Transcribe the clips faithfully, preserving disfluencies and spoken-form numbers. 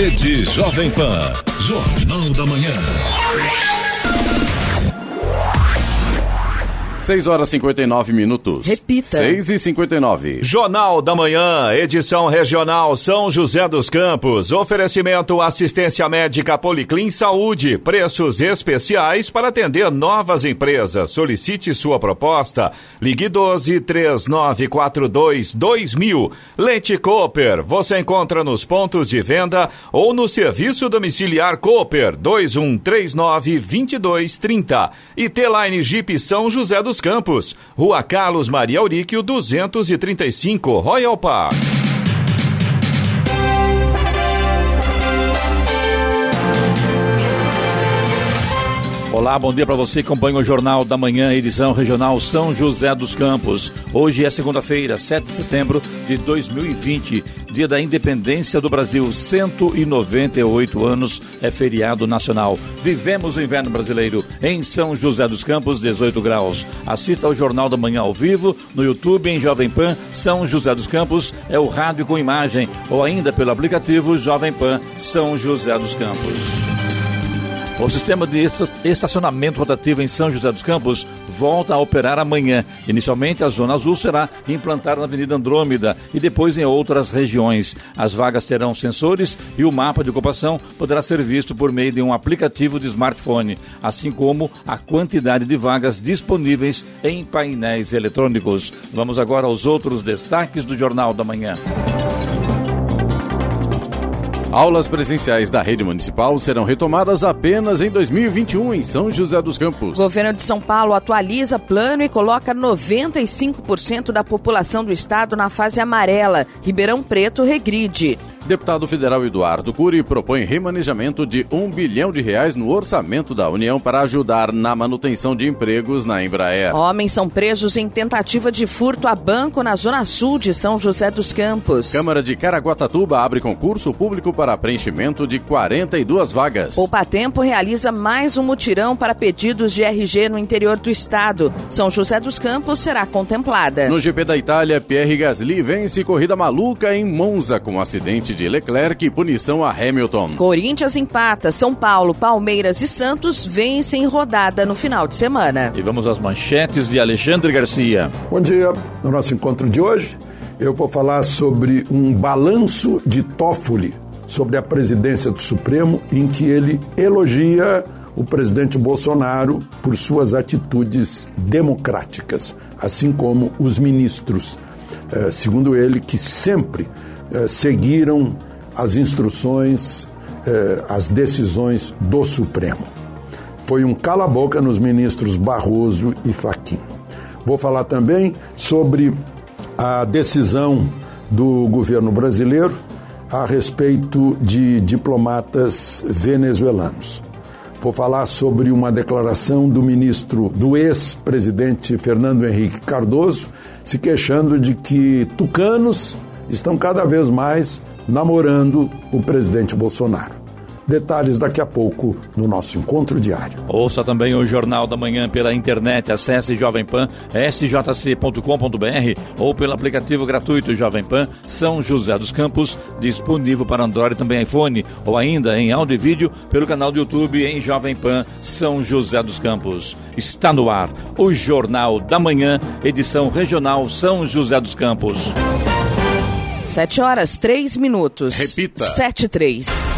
Rede Jovem Pan, Jornal da Manhã. seis horas e cinquenta e nove minutos. Repita. seis e cinquenta e nove. Jornal da Manhã, edição regional São José dos Campos. Oferecimento assistência médica Policlin Saúde. Preços especiais para atender novas empresas. Solicite sua proposta. Ligue doze, três nove quatro dois, dois mil. Leite Cooper. Você encontra nos pontos de venda ou no serviço domiciliar Cooper dois um três nove, dois dois três zero. E T-Line Jeep São José do Dos Campos, Rua Carlos Maria Auríquio, duzentos e trinta e cinco, Royal Park. Olá, bom dia para você que acompanha o Jornal da Manhã, edição regional São José dos Campos. Hoje é segunda-feira, sete de setembro de dois mil e vinte, dia da independência do Brasil, cento e noventa e oito anos, é feriado nacional. Vivemos o inverno brasileiro em São José dos Campos, dezoito graus. Assista ao Jornal da Manhã ao vivo, no YouTube, em Jovem Pan, São José dos Campos, é o rádio com imagem, ou ainda pelo aplicativo Jovem Pan, São José dos Campos. O sistema de estacionamento rotativo em São José dos Campos volta a operar amanhã. Inicialmente, a Zona Azul será implantada na Avenida Andrômeda e depois em outras regiões. As vagas terão sensores e o mapa de ocupação poderá ser visto por meio de um aplicativo de smartphone, assim como a quantidade de vagas disponíveis em painéis eletrônicos. Vamos agora aos outros destaques do Jornal da Manhã. Aulas presenciais da rede municipal serão retomadas apenas em dois mil e vinte e um em São José dos Campos. O governo de São Paulo atualiza plano e coloca noventa e cinco por cento da população do estado na fase amarela. Ribeirão Preto regride. Deputado federal Eduardo Cury propõe remanejamento de um bilhão de reais no orçamento da União para ajudar na manutenção de empregos na Embraer. Homens são presos em tentativa de furto a banco na Zona Sul de São José dos Campos. Câmara de Caraguatatuba abre concurso público para preenchimento de quarenta e duas vagas. Poupatempo realiza mais um mutirão para pedidos de R G no interior do estado. São José dos Campos será contemplada. No G P da Itália, Pierre Gasly vence corrida maluca em Monza com um acidente de Leclerc e punição a Hamilton. Corinthians empata, São Paulo, Palmeiras e Santos vencem rodada no final de semana. E vamos às manchetes de Alexandre Garcia. Bom dia. No nosso encontro de hoje, eu vou falar sobre um balanço de Toffoli sobre a presidência do Supremo, em que ele elogia o presidente Bolsonaro por suas atitudes democráticas, assim como os ministros, segundo ele, que sempre seguiram as instruções, as decisões do Supremo. Foi um cala-boca nos ministros Barroso e Fachin. Vou falar também sobre a decisão do governo brasileiro a respeito de diplomatas venezuelanos. Vou falar sobre uma declaração do ministro, do ex-presidente Fernando Henrique Cardoso, se queixando de que tucanos estão cada vez mais namorando o presidente Bolsonaro. Detalhes daqui a pouco no nosso encontro diário. Ouça também o Jornal da Manhã pela internet. Acesse Jovem Pan, s j c ponto com ponto b r ou pelo aplicativo gratuito Jovem Pan São José dos Campos, disponível para Android e também iPhone, ou ainda em áudio e vídeo pelo canal do YouTube em Jovem Pan São José dos Campos. Está no ar o Jornal da Manhã, edição regional São José dos Campos. Sete horas, três minutos. Repita. Sete, três.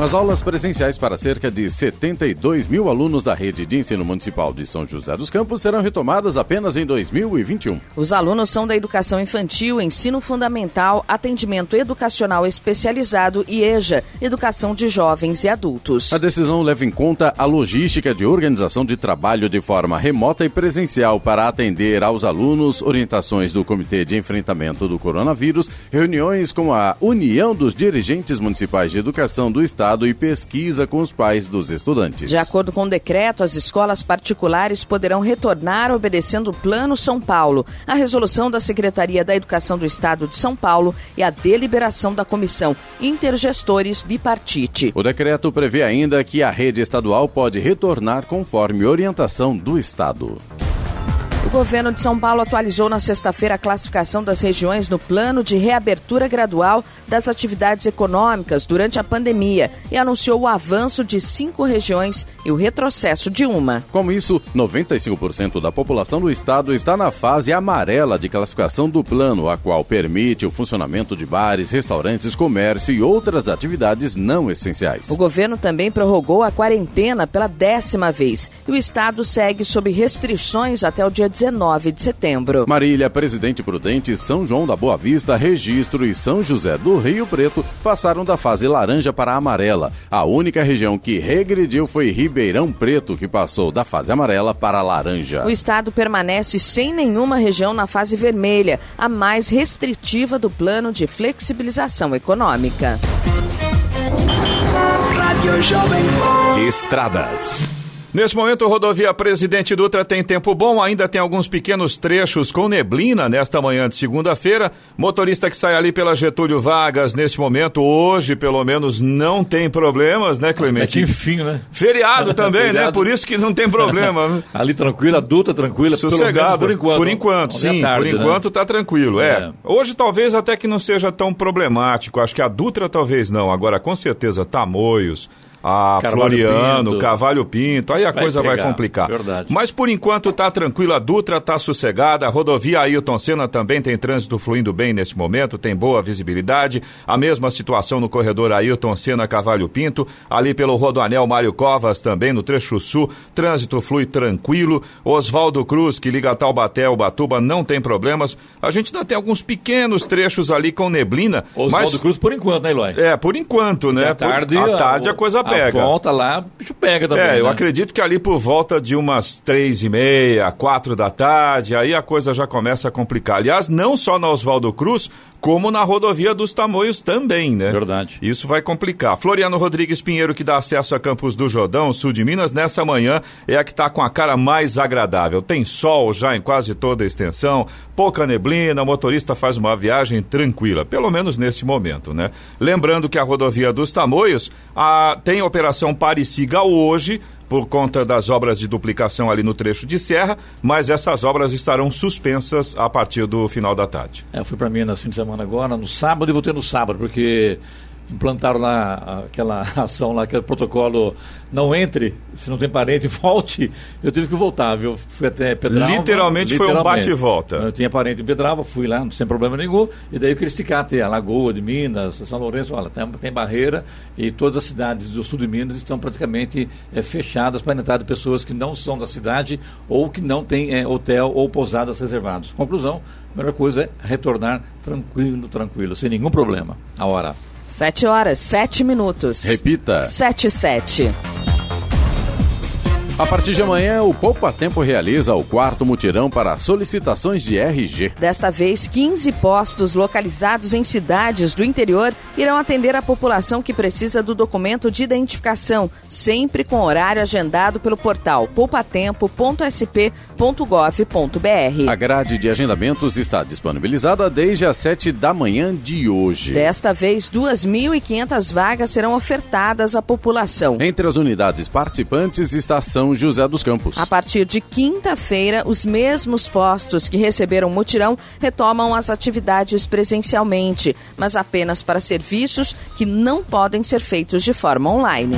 As aulas presenciais para cerca de setenta e dois mil alunos da rede de ensino municipal de São José dos Campos serão retomadas apenas em dois mil e vinte e um. Os alunos são da educação infantil, ensino fundamental, atendimento educacional especializado e EJA, educação de jovens e adultos. A decisão leva em conta a logística de organização de trabalho de forma remota e presencial para atender aos alunos, orientações do Comitê de Enfrentamento do Coronavírus, reuniões com a União dos Dirigentes Municipais de Educação do Estado e pesquisa com os pais dos estudantes. De acordo com o decreto, as escolas particulares poderão retornar obedecendo o Plano São Paulo, a resolução da Secretaria da Educação do Estado de São Paulo e a deliberação da Comissão Intergestores Bipartite. O decreto prevê ainda que a rede estadual pode retornar conforme orientação do Estado. O governo de São Paulo atualizou na sexta-feira a classificação das regiões no plano de reabertura gradual das atividades econômicas durante a pandemia e anunciou o avanço de cinco regiões e o retrocesso de uma. Com isso, noventa e cinco por cento da população do estado está na fase amarela de classificação do plano, a qual permite o funcionamento de bares, restaurantes, comércio e outras atividades não essenciais. O governo também prorrogou a quarentena pela décima vez e o estado segue sob restrições até o dia dezenove de setembro. Marília, Presidente Prudente, São João da Boa Vista, Registro e São José do Rio Preto passaram da fase laranja para a amarela. A única região que regrediu foi Ribeirão Preto, que passou da fase amarela para a laranja. O estado permanece sem nenhuma região na fase vermelha, a mais restritiva do plano de flexibilização econômica. Estradas. Nesse momento, a rodovia Presidente Dutra tem tempo bom, ainda tem alguns pequenos trechos com neblina nesta manhã de segunda-feira. Motorista que sai ali pela Getúlio Vargas, nesse momento, hoje, pelo menos, não tem problemas, né, Clemente? É que enfim, né? Feriado também, né? Por isso que não tem problema. Ali tranquila, Dutra tranquila, sossegado, pelo menos por enquanto. Por enquanto, não, sim, tarde, por enquanto, né? Tá tranquilo, é. é. Hoje, talvez, até que não seja tão problemático, acho que a Dutra talvez não, agora, com certeza, Tamoios, Ah, Carvalho Floriano, Pinto. Carvalho Pinto, aí a vai coisa entregar, vai complicar. Verdade. Mas por enquanto tá tranquila, a Dutra tá sossegada, a rodovia Ailton Senna também tem trânsito fluindo bem nesse momento, tem boa visibilidade, a mesma situação no corredor Ailton Senna, Carvalho Pinto, ali pelo Rodoanel Mário Covas também, no trecho sul, trânsito flui tranquilo, Oswaldo Cruz, que liga Taubaté ao Ubatuba, não tem problemas, a gente ainda tem alguns pequenos trechos ali com neblina. Oswaldo mas... Cruz por enquanto, né, Eloy? É, por enquanto, né? À tarde, por... a, tarde a, a coisa pega. A volta lá, bicho pega também. É, eu né? acredito que ali por volta de umas três e meia, quatro da tarde, aí a coisa já começa a complicar. Aliás, não só na Oswaldo Cruz, como na rodovia dos Tamoios também, né? Verdade. Isso vai complicar. Floriano Rodrigues Pinheiro, que dá acesso a Campos do Jordão, sul de Minas, nessa manhã é a que está com a cara mais agradável. Tem sol já em quase toda a extensão, pouca neblina, o motorista faz uma viagem tranquila, pelo menos nesse momento, né? Lembrando que a rodovia dos Tamoios a... tem operação Pare-Siga hoje, por conta das obras de duplicação ali no trecho de serra, mas essas obras estarão suspensas a partir do final da tarde. É, eu fui para Minas no fim de semana agora, no sábado, e voltei no sábado, porque implantaram lá aquela ação, lá, aquele protocolo, não entre, se não tem parente, volte. Eu tive que voltar, viu? Fui até Pedralva. Literalmente, literalmente foi um bate e volta. Eu tinha parente em Pedralva, fui lá, sem problema nenhum, e daí eu queria esticar até a Lagoa de Minas, São Lourenço, olha, tem, tem barreira, e todas as cidades do sul de Minas estão praticamente é, fechadas para a entrada de pessoas que não são da cidade ou que não têm é, hotel ou pousadas reservados. Conclusão, a melhor coisa é retornar tranquilo, tranquilo, sem nenhum problema. A hora. Sete horas, sete minutos. Repita. Sete, sete. A partir de amanhã, o Poupa Tempo realiza o quarto mutirão para solicitações de R G. Desta vez, quinze postos localizados em cidades do interior irão atender a população que precisa do documento de identificação, sempre com horário agendado pelo portal poupatempo ponto s p ponto gov ponto b r. A grade de agendamentos está disponibilizada desde as sete da manhã de hoje. Desta vez, duas mil e quinhentas vagas serão ofertadas à população. Entre as unidades participantes está São José dos Campos. A partir de quinta-feira, os mesmos postos que receberam mutirão retomam as atividades presencialmente, mas apenas para serviços que não podem ser feitos de forma online.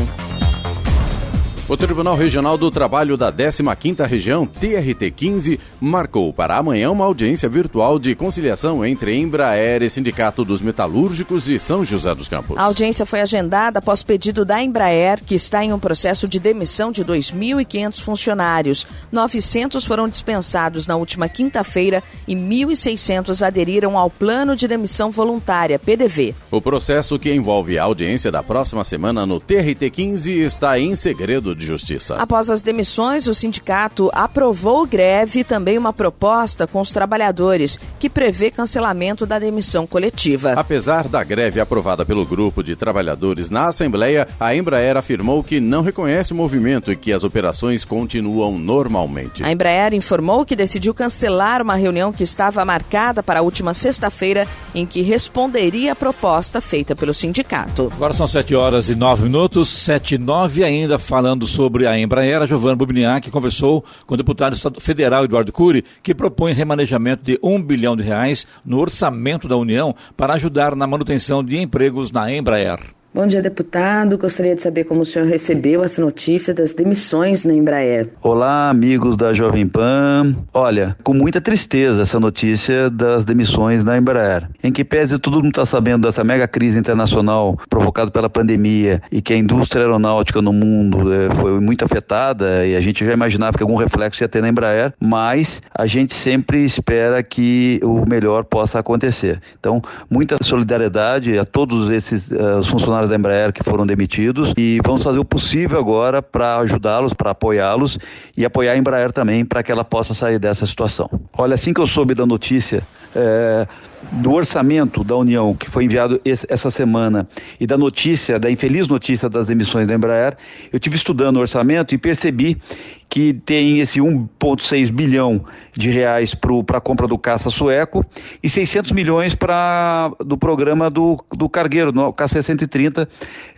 O Tribunal Regional do Trabalho da décima quinta Região, T R T quinze, marcou para amanhã uma audiência virtual de conciliação entre Embraer e Sindicato dos Metalúrgicos de São José dos Campos. A audiência foi agendada após pedido da Embraer, que está em um processo de demissão de dois mil e quinhentos funcionários. novecentos foram dispensados na última quinta-feira e mil e seiscentos aderiram ao Plano de Demissão Voluntária, P D V. O processo, que envolve a audiência da próxima semana no T R T quinze, está em segredo de de Justiça. Após as demissões, o sindicato aprovou greve e também uma proposta com os trabalhadores que prevê cancelamento da demissão coletiva. Apesar da greve aprovada pelo grupo de trabalhadores na Assembleia, a Embraer afirmou que não reconhece o movimento e que as operações continuam normalmente. A Embraer informou que decidiu cancelar uma reunião que estava marcada para a última sexta-feira, em que responderia a proposta feita pelo sindicato. Agora são sete horas e nove minutos, sete e nove, ainda falando sobre a Embraer, a Giovana Bubniak conversou com o deputado federal Eduardo Cury, que propõe remanejamento de um bilhão de reais no orçamento da União para ajudar na manutenção de empregos na Embraer. Bom dia, deputado. Gostaria de saber como o senhor recebeu essa notícia das demissões na Embraer. Olá, amigos da Jovem Pan. Olha, com muita tristeza essa notícia das demissões na Embraer. Em que pese todo mundo está sabendo dessa mega crise internacional provocada pela pandemia e que a indústria aeronáutica no mundo é, foi muito afetada e a gente já imaginava que algum reflexo ia ter na Embraer, mas a gente sempre espera que o melhor possa acontecer. Então, muita solidariedade a todos esses uh, funcionários da Embraer que foram demitidos e vamos fazer o possível agora para ajudá-los, para apoiá-los e apoiar a Embraer também para que ela possa sair dessa situação. Olha, assim que eu soube da notícia é, do orçamento da União que foi enviado esse, essa semana e da notícia, da infeliz notícia das demissões da Embraer, eu estive estudando o orçamento e percebi que tem esse um vírgula seis bilhão de reais para a compra do caça sueco e seiscentos milhões para do programa do, do cargueiro, no caça cento e trinta,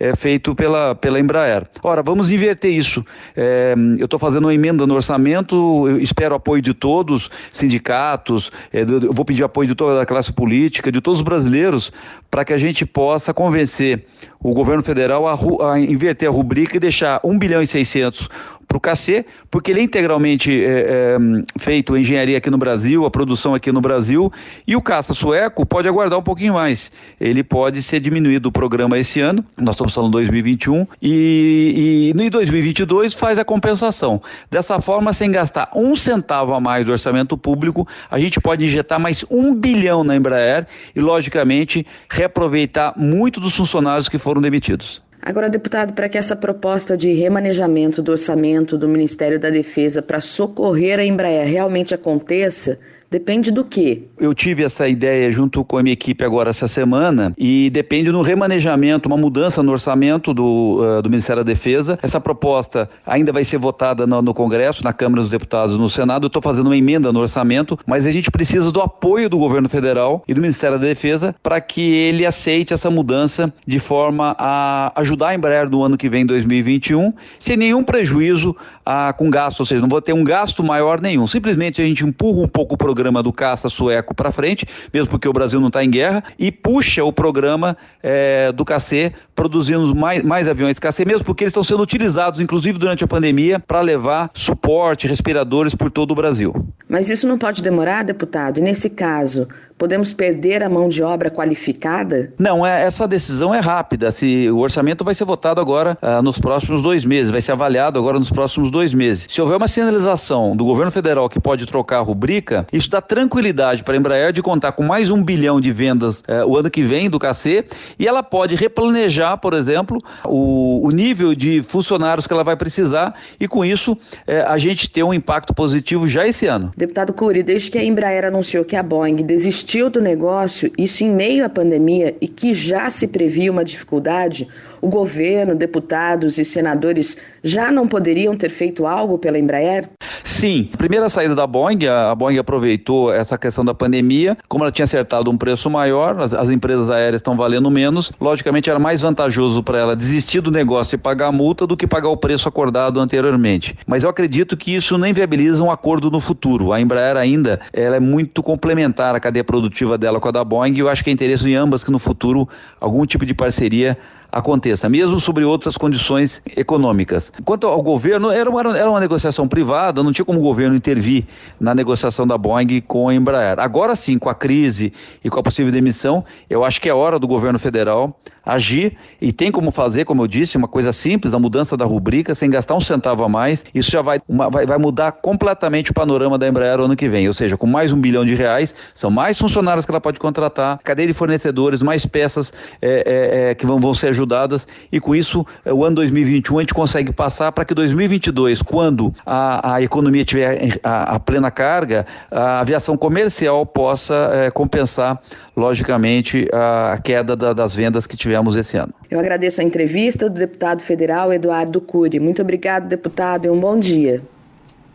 é, feito pela, pela Embraer. Ora, vamos inverter isso. É, eu estou fazendo uma emenda no orçamento, eu espero apoio de todos, sindicatos, é, eu vou pedir apoio de toda a classe política, de todos os brasileiros, para que a gente possa convencer o governo federal a, a inverter a rubrica e deixar um bilhão e seiscentos para o C A C, porque ele é integralmente é, é, feito engenharia aqui no Brasil, a produção aqui no Brasil, e o caça sueco pode aguardar um pouquinho mais. Ele pode ser diminuído o programa esse ano, nós estamos falando em dois mil e vinte e um, e, e em dois mil e vinte e dois faz a compensação. Dessa forma, sem gastar um centavo a mais do orçamento público, a gente pode injetar mais um bilhão na Embraer e, logicamente, reaproveitar muito dos funcionários que foram demitidos. Agora, deputado, para que essa proposta de remanejamento do orçamento do Ministério da Defesa para socorrer a Embraer realmente aconteça, depende do quê? Eu tive essa ideia junto com a minha equipe agora essa semana e depende do remanejamento, uma mudança no orçamento do, uh, do Ministério da Defesa. Essa proposta ainda vai ser votada no, no Congresso, na Câmara dos Deputados, no Senado. Eu estou fazendo uma emenda no orçamento, mas a gente precisa do apoio do governo federal e do Ministério da Defesa para que ele aceite essa mudança de forma a ajudar a Embraer no ano que vem, dois mil e vinte e um, sem nenhum prejuízo uh, com gasto, ou seja, não vou ter um gasto maior nenhum. Simplesmente a gente empurra um pouco o programa do caça sueco para frente, mesmo porque o Brasil não está em guerra, e puxa o programa é, do C A C, produzindo mais, mais aviões C A C, mesmo porque eles estão sendo utilizados, inclusive durante a pandemia, para levar suporte, respiradores por todo o Brasil. Mas isso não pode demorar, deputado? E nesse caso, podemos perder a mão de obra qualificada? Não, é, essa decisão é rápida. Se, o orçamento vai ser votado agora ah, nos próximos dois meses, vai ser avaliado agora nos próximos dois meses. Se houver uma sinalização do governo federal que pode trocar a rubrica, isso dá tranquilidade para a Embraer de contar com mais um bilhão de vendas eh, o ano que vem do C A C e ela pode replanejar, por exemplo, o, o nível de funcionários que ela vai precisar e com isso eh, a gente ter um impacto positivo já esse ano. Deputado Cury, desde que a Embraer anunciou que a Boeing desistiu do negócio, isso em meio à pandemia e que já se previa uma dificuldade, o governo, deputados e senadores já não poderiam ter feito algo pela Embraer? Sim. A primeira saída da Boeing, a Boeing aproveitou essa questão da pandemia, como ela tinha acertado um preço maior, as, as empresas aéreas estão valendo menos, logicamente era mais vantajoso para ela desistir do negócio e pagar a multa do que pagar o preço acordado anteriormente. Mas eu acredito que isso nem viabiliza um acordo no futuro. A Embraer ainda ela é muito complementar à cadeia produtiva dela com a da Boeing e eu acho que é interesse em ambas que no futuro algum tipo de parceria aconteça, mesmo sobre outras condições econômicas. Quanto ao governo, era uma, era uma negociação privada, não tinha como o governo intervir na negociação da Boeing com a Embraer. Agora sim, com a crise e com a possível demissão, eu acho que é hora do governo federal agir e tem como fazer, como eu disse, uma coisa simples, a mudança da rubrica, sem gastar um centavo a mais. Isso já vai, uma, vai, vai mudar completamente o panorama da Embraer ano que vem, ou seja, com mais um bilhão de reais, são mais funcionários que ela pode contratar, cadeia de fornecedores, mais peças é, é, é, que vão, vão ser ajudadas e com isso o ano dois mil e vinte e um a gente consegue passar para que dois mil e vinte e dois, quando a, a economia tiver a, a plena carga, a aviação comercial possa é, compensar logicamente a queda da, das vendas que tivemos esse ano. Eu agradeço a entrevista do deputado federal Eduardo Cury. Muito obrigado, deputado, e um bom dia.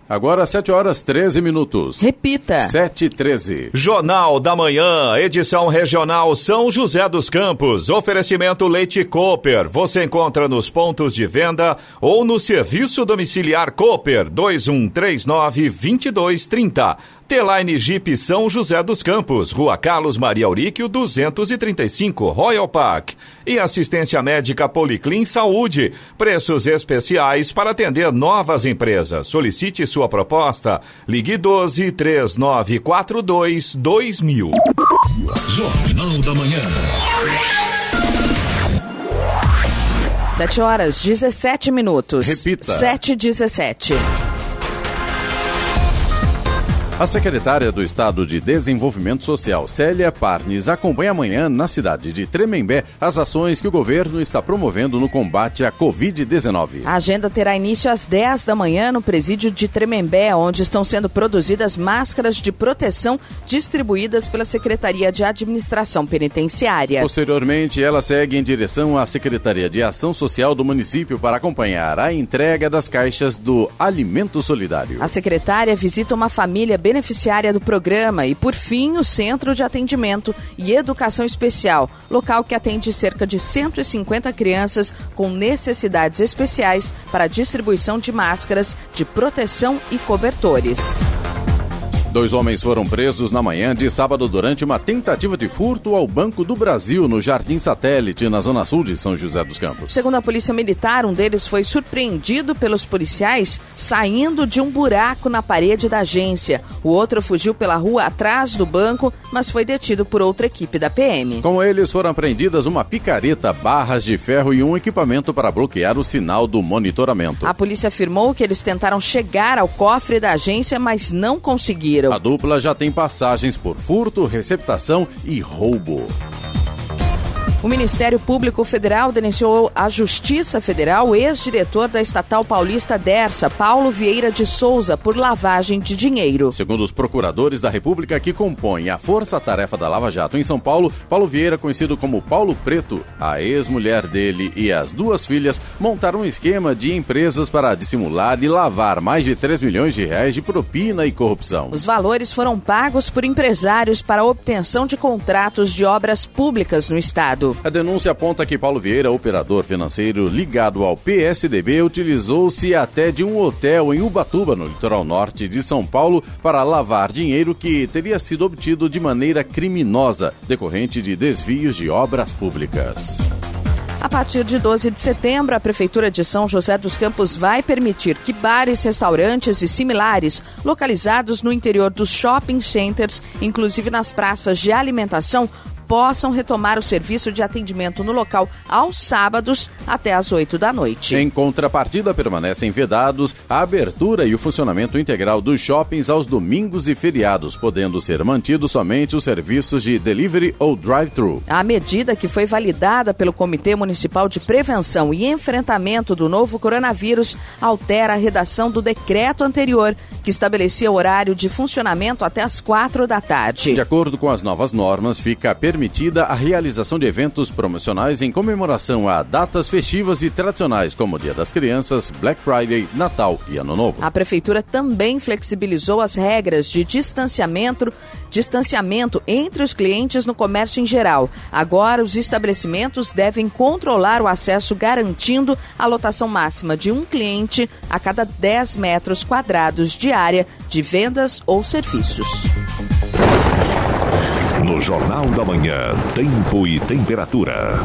Agora sete horas e treze minutos. Repita. sete e treze. Jornal da Manhã, edição regional São José dos Campos. Oferecimento Leite Cooper. Você encontra nos pontos de venda ou no serviço domiciliar Cooper dois um três nove, dois dois três zero. T-Line Jeep São José dos Campos, Rua Carlos Maria Auríquio, duzentos e trinta e cinco, Royal Park. E assistência médica Policlin Saúde, preços especiais para atender novas empresas. Solicite sua proposta, ligue doze, três nove quatro dois, dois mil. Jornal da Manhã. sete horas e dezessete minutos. Repita. sete e dezessete. A secretária do Estado de Desenvolvimento Social, Célia Parnes, acompanha amanhã na cidade de Tremembé as ações que o governo está promovendo no combate à covid dezenove. A agenda terá início às dez da manhã no presídio de Tremembé, onde estão sendo produzidas máscaras de proteção distribuídas pela Secretaria de Administração Penitenciária. Posteriormente, ela segue em direção à Secretaria de Ação Social do município para acompanhar a entrega das caixas do Alimento Solidário. A secretária visita uma família beneficiária do programa e, por fim, o Centro de Atendimento e Educação Especial, local que atende cerca de cento e cinquenta crianças com necessidades especiais para a distribuição de máscaras de proteção e cobertores. Dois homens foram presos na manhã de sábado durante uma tentativa de furto ao Banco do Brasil, no Jardim Satélite, na zona sul de São José dos Campos. Segundo a Polícia Militar, um deles foi surpreendido pelos policiais saindo de um buraco na parede da agência. O outro fugiu pela rua atrás do banco, mas foi detido por outra equipe da P M. Com eles foram apreendidas uma picareta, barras de ferro e um equipamento para bloquear o sinal do monitoramento. A polícia afirmou que eles tentaram chegar ao cofre da agência, mas não conseguiram. A dupla já tem passagens por furto, receptação e roubo. O Ministério Público Federal denunciou à Justiça Federal o ex-diretor da estatal paulista Dersa, Paulo Vieira de Souza, por lavagem de dinheiro. Segundo os procuradores da República que compõem a Força-Tarefa da Lava Jato em São Paulo, Paulo Vieira, conhecido como Paulo Preto, a ex-mulher dele e as duas filhas montaram um esquema de empresas para dissimular e lavar mais de três milhões de reais de propina e corrupção. Os valores foram pagos por empresários para a obtenção de contratos de obras públicas no estado. A denúncia aponta que Paulo Vieira, operador financeiro ligado ao P S D B, utilizou-se até de um hotel em Ubatuba, no litoral norte de São Paulo, para lavar dinheiro que teria sido obtido de maneira criminosa, decorrente de desvios de obras públicas. A partir de doze de setembro, a Prefeitura de São José dos Campos vai permitir que bares, restaurantes e similares, localizados no interior dos shopping centers, inclusive nas praças de alimentação, possam retomar o serviço de atendimento no local aos sábados até às oito da noite. Em contrapartida, permanecem vedados a abertura e o funcionamento integral dos shoppings aos domingos e feriados, podendo ser mantidos somente os serviços de delivery ou drive-thru. A medida, que foi validada pelo Comitê Municipal de Prevenção e Enfrentamento do Novo Coronavírus, altera a redação do decreto anterior, que estabelecia horário de funcionamento até às quatro da tarde. De acordo com as novas normas, fica permitido permitida a realização de eventos promocionais em comemoração a datas festivas e tradicionais, como o Dia das Crianças, Black Friday, Natal e Ano Novo. A Prefeitura também flexibilizou as regras de distanciamento, distanciamento entre os clientes no comércio em geral. Agora, os estabelecimentos devem controlar o acesso, garantindo a lotação máxima de um cliente a cada dez metros quadrados de área de vendas ou serviços. No Jornal da Manhã, tempo e temperatura.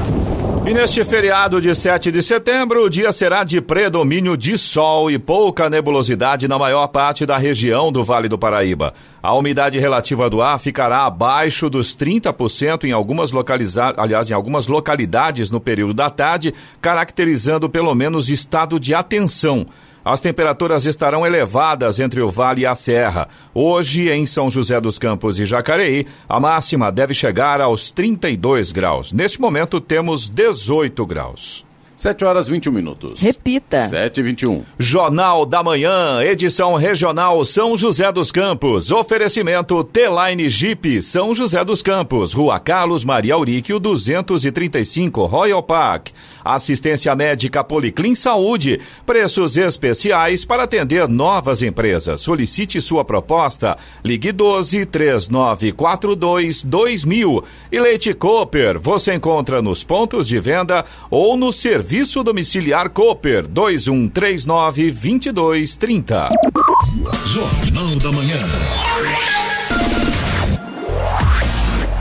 E neste feriado de sete de setembro, o dia será de predomínio de sol e pouca nebulosidade na maior parte da região do Vale do Paraíba. A umidade relativa do ar ficará abaixo dos trinta por cento em algumas localiza... aliás, em algumas localidades no período da tarde, caracterizando pelo menos estado de atenção. As temperaturas estarão elevadas entre o vale e a serra. Hoje, em São José dos Campos e Jacareí, a máxima deve chegar aos trinta e dois graus. Neste momento, temos dezoito graus. sete horas e vinte e um minutos. Repita. sete e vinte e um. Jornal da Manhã, edição regional São José dos Campos. Oferecimento T-Line Jeep, São José dos Campos, Rua Carlos Maria Auríquio, duzentos e trinta e cinco, Royal Park. Assistência médica Policlin Saúde, preços especiais para atender novas empresas. Solicite sua proposta. Ligue doze, três nove quatro dois, dois mil. E Leite Cooper, você encontra nos pontos de venda ou no serviço Serviço domiciliar Cooper, dois um três nove, dois dois três zero. Jornal da Manhã.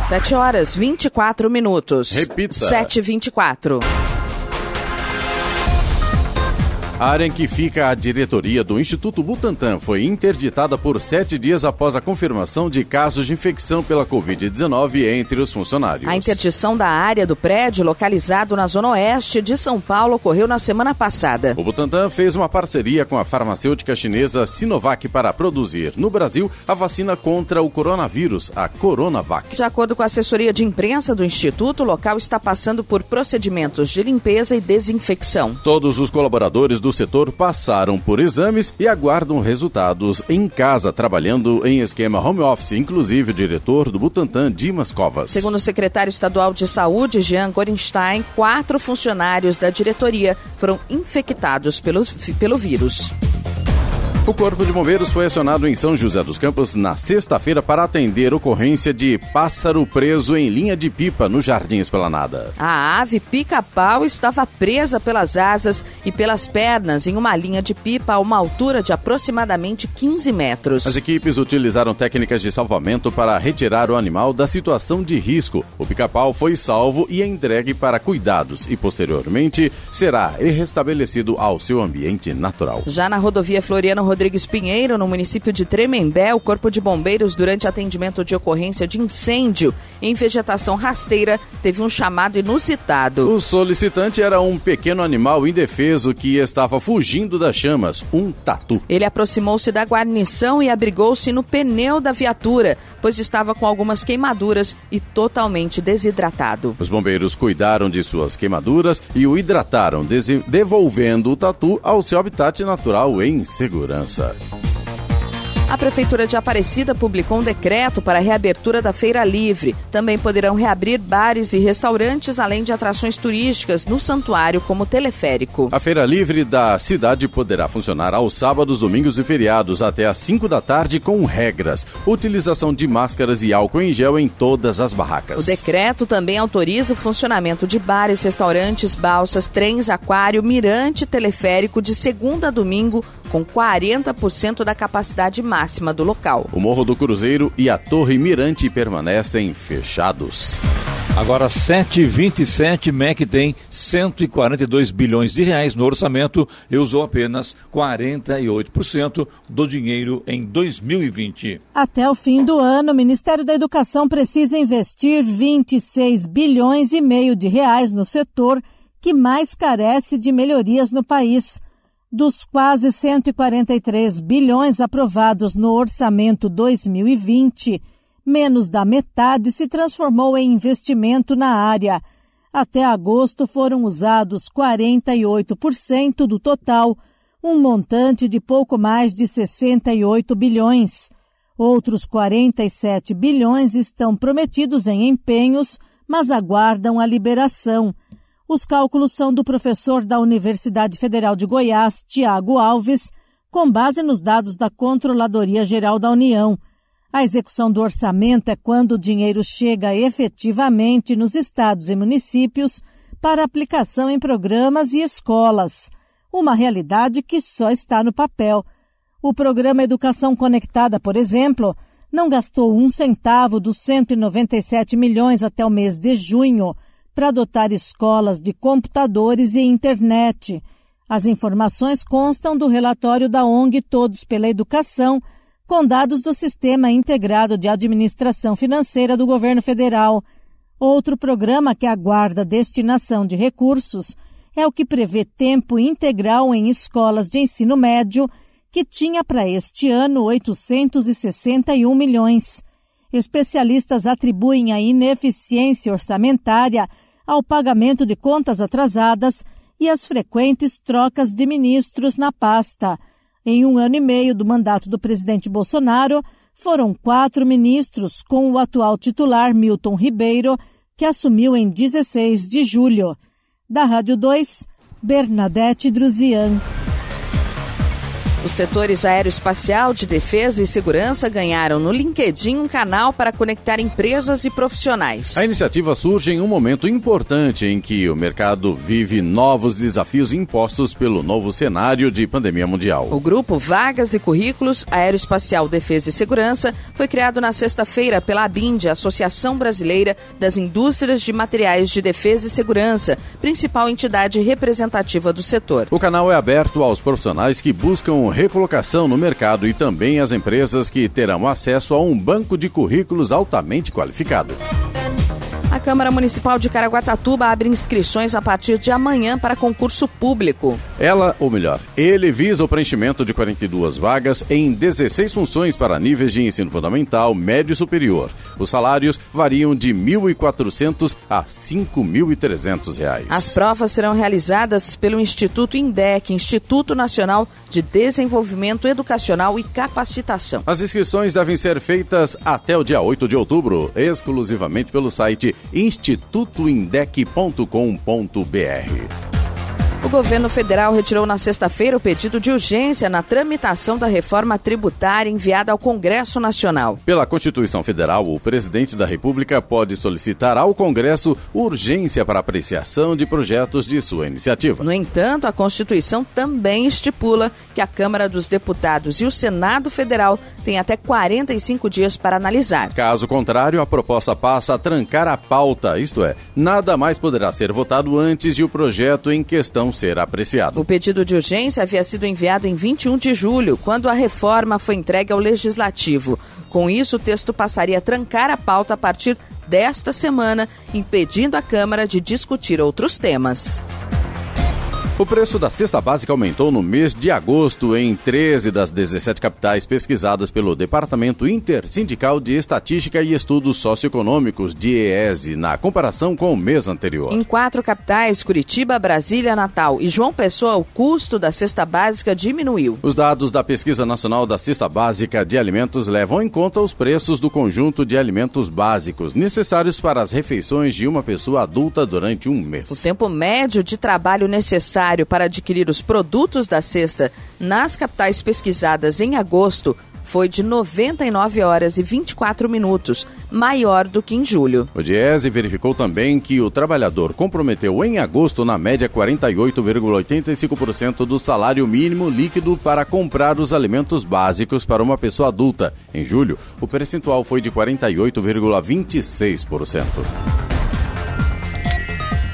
sete horas e vinte e quatro minutos. Repita. sete e vinte e quatro. A área em que fica a diretoria do Instituto Butantan foi interditada por sete dias após a confirmação de casos de infecção pela covid dezenove entre os funcionários. A interdição da área do prédio, localizado na zona oeste de São Paulo, ocorreu na semana passada. O Butantan fez uma parceria com a farmacêutica chinesa Sinovac para produzir no Brasil a vacina contra o coronavírus, a Coronavac. De acordo com a assessoria de imprensa do Instituto, o local está passando por procedimentos de limpeza e desinfecção. Todos os colaboradores do O setor passaram por exames e aguardam resultados em casa, trabalhando em esquema home office, inclusive o diretor do Butantan, Dimas Covas. Segundo o secretário estadual de saúde, Jean Gorenstein, quatro funcionários da diretoria foram infectados pelo, pelo vírus. O Corpo de Bombeiros foi acionado em São José dos Campos na sexta-feira para atender ocorrência de pássaro preso em linha de pipa no Jardim Esplanada. A ave pica-pau estava presa pelas asas e pelas pernas em uma linha de pipa a uma altura de aproximadamente quinze metros. As equipes utilizaram técnicas de salvamento para retirar o animal da situação de risco. O pica-pau foi salvo e entregue para cuidados e, posteriormente, será restabelecido ao seu ambiente natural. Já na rodovia Floriano Rodrigues Pinheiro, no município de Tremembé, o Corpo de Bombeiros, durante atendimento de ocorrência de incêndio em vegetação rasteira, teve um chamado inusitado. O solicitante era um pequeno animal indefeso que estava fugindo das chamas, um tatu. Ele aproximou-se da guarnição e abrigou-se no pneu da viatura, pois estava com algumas queimaduras e totalmente desidratado. Os bombeiros cuidaram de suas queimaduras e o hidrataram, devolvendo o tatu ao seu habitat natural em segurança. A Prefeitura de Aparecida publicou um decreto para a reabertura da Feira Livre. Também poderão reabrir bares e restaurantes, além de atrações turísticas no santuário, como teleférico. A Feira Livre da cidade poderá funcionar aos sábados, domingos e feriados até às cinco da tarde, com regras. Utilização de máscaras e álcool em gel em todas as barracas. O decreto também autoriza o funcionamento de bares, restaurantes, balsas, trens, aquário, mirante, teleférico de segunda a domingo, com quarenta por cento da capacidade máxima do local. O Morro do Cruzeiro e a Torre Mirante permanecem fechados. Agora, sete e vinte e sete, M E C tem cento e quarenta e dois bilhões de reais no orçamento e usou apenas quarenta e oito por cento do dinheiro em dois mil e vinte. Até o fim do ano, o Ministério da Educação precisa investir vinte e seis bilhões e meio de reais no setor que mais carece de melhorias no país. Dos quase cento e quarenta e três bilhões aprovados no orçamento dois mil e vinte, menos da metade se transformou em investimento na área. Até agosto foram usados quarenta e oito por cento do total, um montante de pouco mais de sessenta e oito bilhões. Outros quarenta e sete bilhões estão prometidos em empenhos, mas aguardam a liberação. Os cálculos são do professor da Universidade Federal de Goiás, Tiago Alves, com base nos dados da Controladoria Geral da União. A execução do orçamento é quando o dinheiro chega efetivamente nos estados e municípios para aplicação em programas e escolas, uma realidade que só está no papel. O programa Educação Conectada, por exemplo, não gastou um centavo dos cento e noventa e sete milhões até o mês de junho, para adotar escolas de computadores e internet. As informações constam do relatório da ONG Todos pela Educação, com dados do Sistema Integrado de Administração Financeira do Governo Federal. Outro programa que aguarda destinação de recursos é o que prevê tempo integral em escolas de ensino médio, que tinha para este ano oitocentos e sessenta e um milhões. Especialistas atribuem a ineficiência orçamentária ao pagamento de contas atrasadas e as frequentes trocas de ministros na pasta. Em um ano e meio do mandato do presidente Bolsonaro, foram quatro ministros, com o atual titular Milton Ribeiro, que assumiu em dezesseis de julho. Da Rádio dois, Bernadete Druzian. Os setores aeroespacial, de defesa e segurança ganharam no LinkedIn um canal para conectar empresas e profissionais. A iniciativa surge em um momento importante em que o mercado vive novos desafios impostos pelo novo cenário de pandemia mundial. O grupo Vagas e Currículos Aeroespacial, Defesa e Segurança foi criado na sexta-feira pela ABIND, Associação Brasileira das Indústrias de Materiais de Defesa e Segurança, principal entidade representativa do setor. O canal é aberto aos profissionais que buscam recolocação no mercado e também as empresas que terão acesso a um banco de currículos altamente qualificado. A Câmara Municipal de Caraguatatuba abre inscrições a partir de amanhã para concurso público. Ela, ou melhor, ele visa o preenchimento de quarenta e duas vagas em dezesseis funções para níveis de ensino fundamental, médio e superior. Os salários variam de mil e quatrocentos reais a cinco mil e trezentos reais. As provas serão realizadas pelo Instituto INDEC, Instituto Nacional de Desenvolvimento Educacional e Capacitação. As inscrições devem ser feitas até o dia oito de outubro, exclusivamente pelo site instituto indec ponto com ponto br. O governo federal retirou na sexta-feira o pedido de urgência na tramitação da reforma tributária enviada ao Congresso Nacional. Pela Constituição Federal, o presidente da República pode solicitar ao Congresso urgência para apreciação de projetos de sua iniciativa. No entanto, a Constituição também estipula que a Câmara dos Deputados e o Senado Federal têm até quarenta e cinco dias para analisar. Caso contrário, a proposta passa a trancar a pauta, isto é, nada mais poderá ser votado antes de o projeto em questão ser apreciado. O pedido de urgência havia sido enviado em vinte e um de julho, quando a reforma foi entregue ao Legislativo. Com isso, o texto passaria a trancar a pauta a partir desta semana, impedindo a Câmara de discutir outros temas. O preço da cesta básica aumentou no mês de agosto em treze das dezessete capitais pesquisadas pelo Departamento Intersindical de Estatística e Estudos Socioeconômicos, DIEESE, na comparação com o mês anterior. Em quatro capitais, Curitiba, Brasília, Natal e João Pessoa, o custo da cesta básica diminuiu. Os dados da Pesquisa Nacional da Cesta Básica de Alimentos levam em conta os preços do conjunto de alimentos básicos necessários para as refeições de uma pessoa adulta durante um mês. O tempo médio de trabalho necessário para adquirir os produtos da cesta nas capitais pesquisadas em agosto foi de noventa e nove horas e vinte e quatro minutos, maior do que em julho. O DIEESE verificou também que o trabalhador comprometeu em agosto, na média, quarenta e oito vírgula oitenta e cinco por cento do salário mínimo líquido para comprar os alimentos básicos para uma pessoa adulta. Em julho, o percentual foi de quarenta e oito vírgula vinte e seis por cento.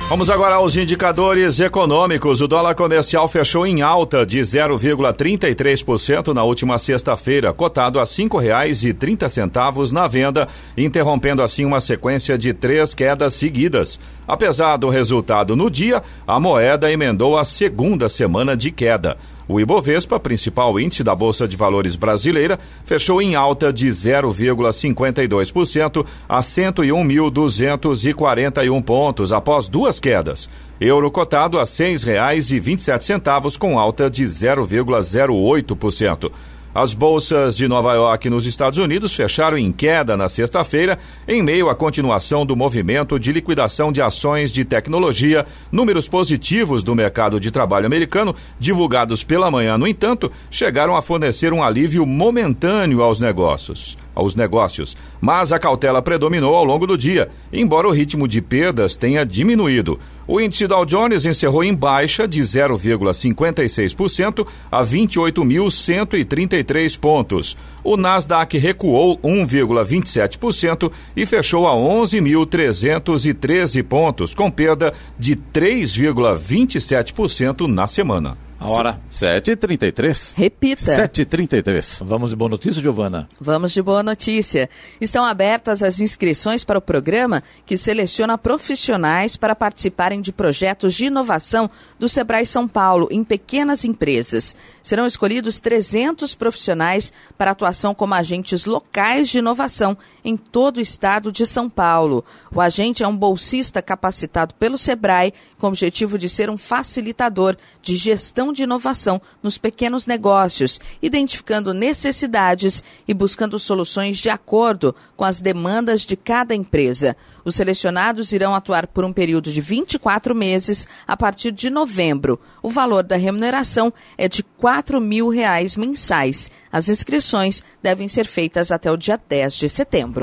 Vamos agora aos indicadores econômicos. O dólar comercial fechou em alta de zero vírgula trinta e três por cento na última sexta-feira, cotado a cinco reais e trinta centavos na venda, interrompendo assim uma sequência de três quedas seguidas. Apesar do resultado no dia, a moeda emendou a segunda semana de queda. O Ibovespa, principal índice da Bolsa de Valores brasileira, fechou em alta de zero vírgula cinquenta e dois por cento a cento e um mil duzentos e quarenta e um pontos, após duas quedas. Euro cotado a seis reais e vinte e sete centavos, com alta de zero vírgula zero oito por cento. As bolsas de Nova York, nos Estados Unidos, fecharam em queda na sexta-feira, em meio à continuação do movimento de liquidação de ações de tecnologia. Números positivos do mercado de trabalho americano, divulgados pela manhã, no entanto, chegaram a fornecer um alívio momentâneo aos negócios. aos negócios, mas a cautela predominou ao longo do dia, embora o ritmo de perdas tenha diminuído. O índice Dow Jones encerrou em baixa de zero vírgula cinquenta e seis por cento a vinte e oito mil cento e trinta e três pontos. O Nasdaq recuou um vírgula vinte e sete por cento e fechou a onze mil trezentos e treze pontos, com perda de três vírgula vinte e sete por cento na semana. A hora? sete e trinta e três. Repita. sete e trinta e três. Vamos de boa notícia, Giovana? Vamos de boa notícia. Estão abertas as inscrições para o programa que seleciona profissionais para participarem de projetos de inovação do Sebrae São Paulo em pequenas empresas. Serão escolhidos trezentos profissionais para atuação como agentes locais de inovação em todo o estado de São Paulo. O agente é um bolsista capacitado pelo Sebrae com o objetivo de ser um facilitador de gestão de inovação nos pequenos negócios, identificando necessidades e buscando soluções de acordo com as demandas de cada empresa. Os selecionados irão atuar por um período de vinte e quatro meses a partir de novembro. O valor da remuneração é de quatro mil reais mensais. As inscrições devem ser feitas até o dia dez de setembro.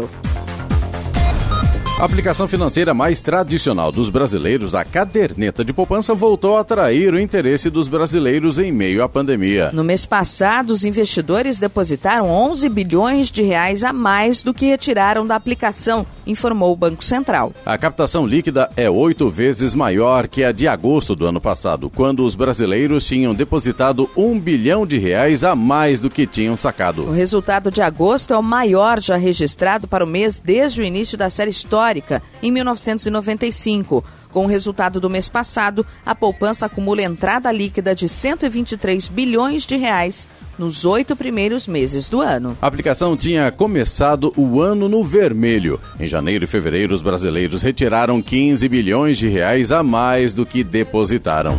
A aplicação financeira mais tradicional dos brasileiros, a caderneta de poupança, voltou a atrair o interesse dos brasileiros em meio à pandemia. No mês passado, os investidores depositaram onze bilhões de reais a mais do que retiraram da aplicação, informou o Banco Central. A captação líquida é oito vezes maior que a de agosto do ano passado, quando os brasileiros tinham depositado um bilhão de reais a mais do que tinham sacado. O resultado de agosto é o maior já registrado para o mês desde o início da série histórica. Em mil novecentos e noventa e cinco, com o resultado do mês passado, a poupança acumula entrada líquida de cento e vinte e três bilhões de reais nos oito primeiros meses do ano. A aplicação tinha começado o ano no vermelho. Em janeiro e fevereiro, os brasileiros retiraram quinze bilhões de reais a mais do que depositaram.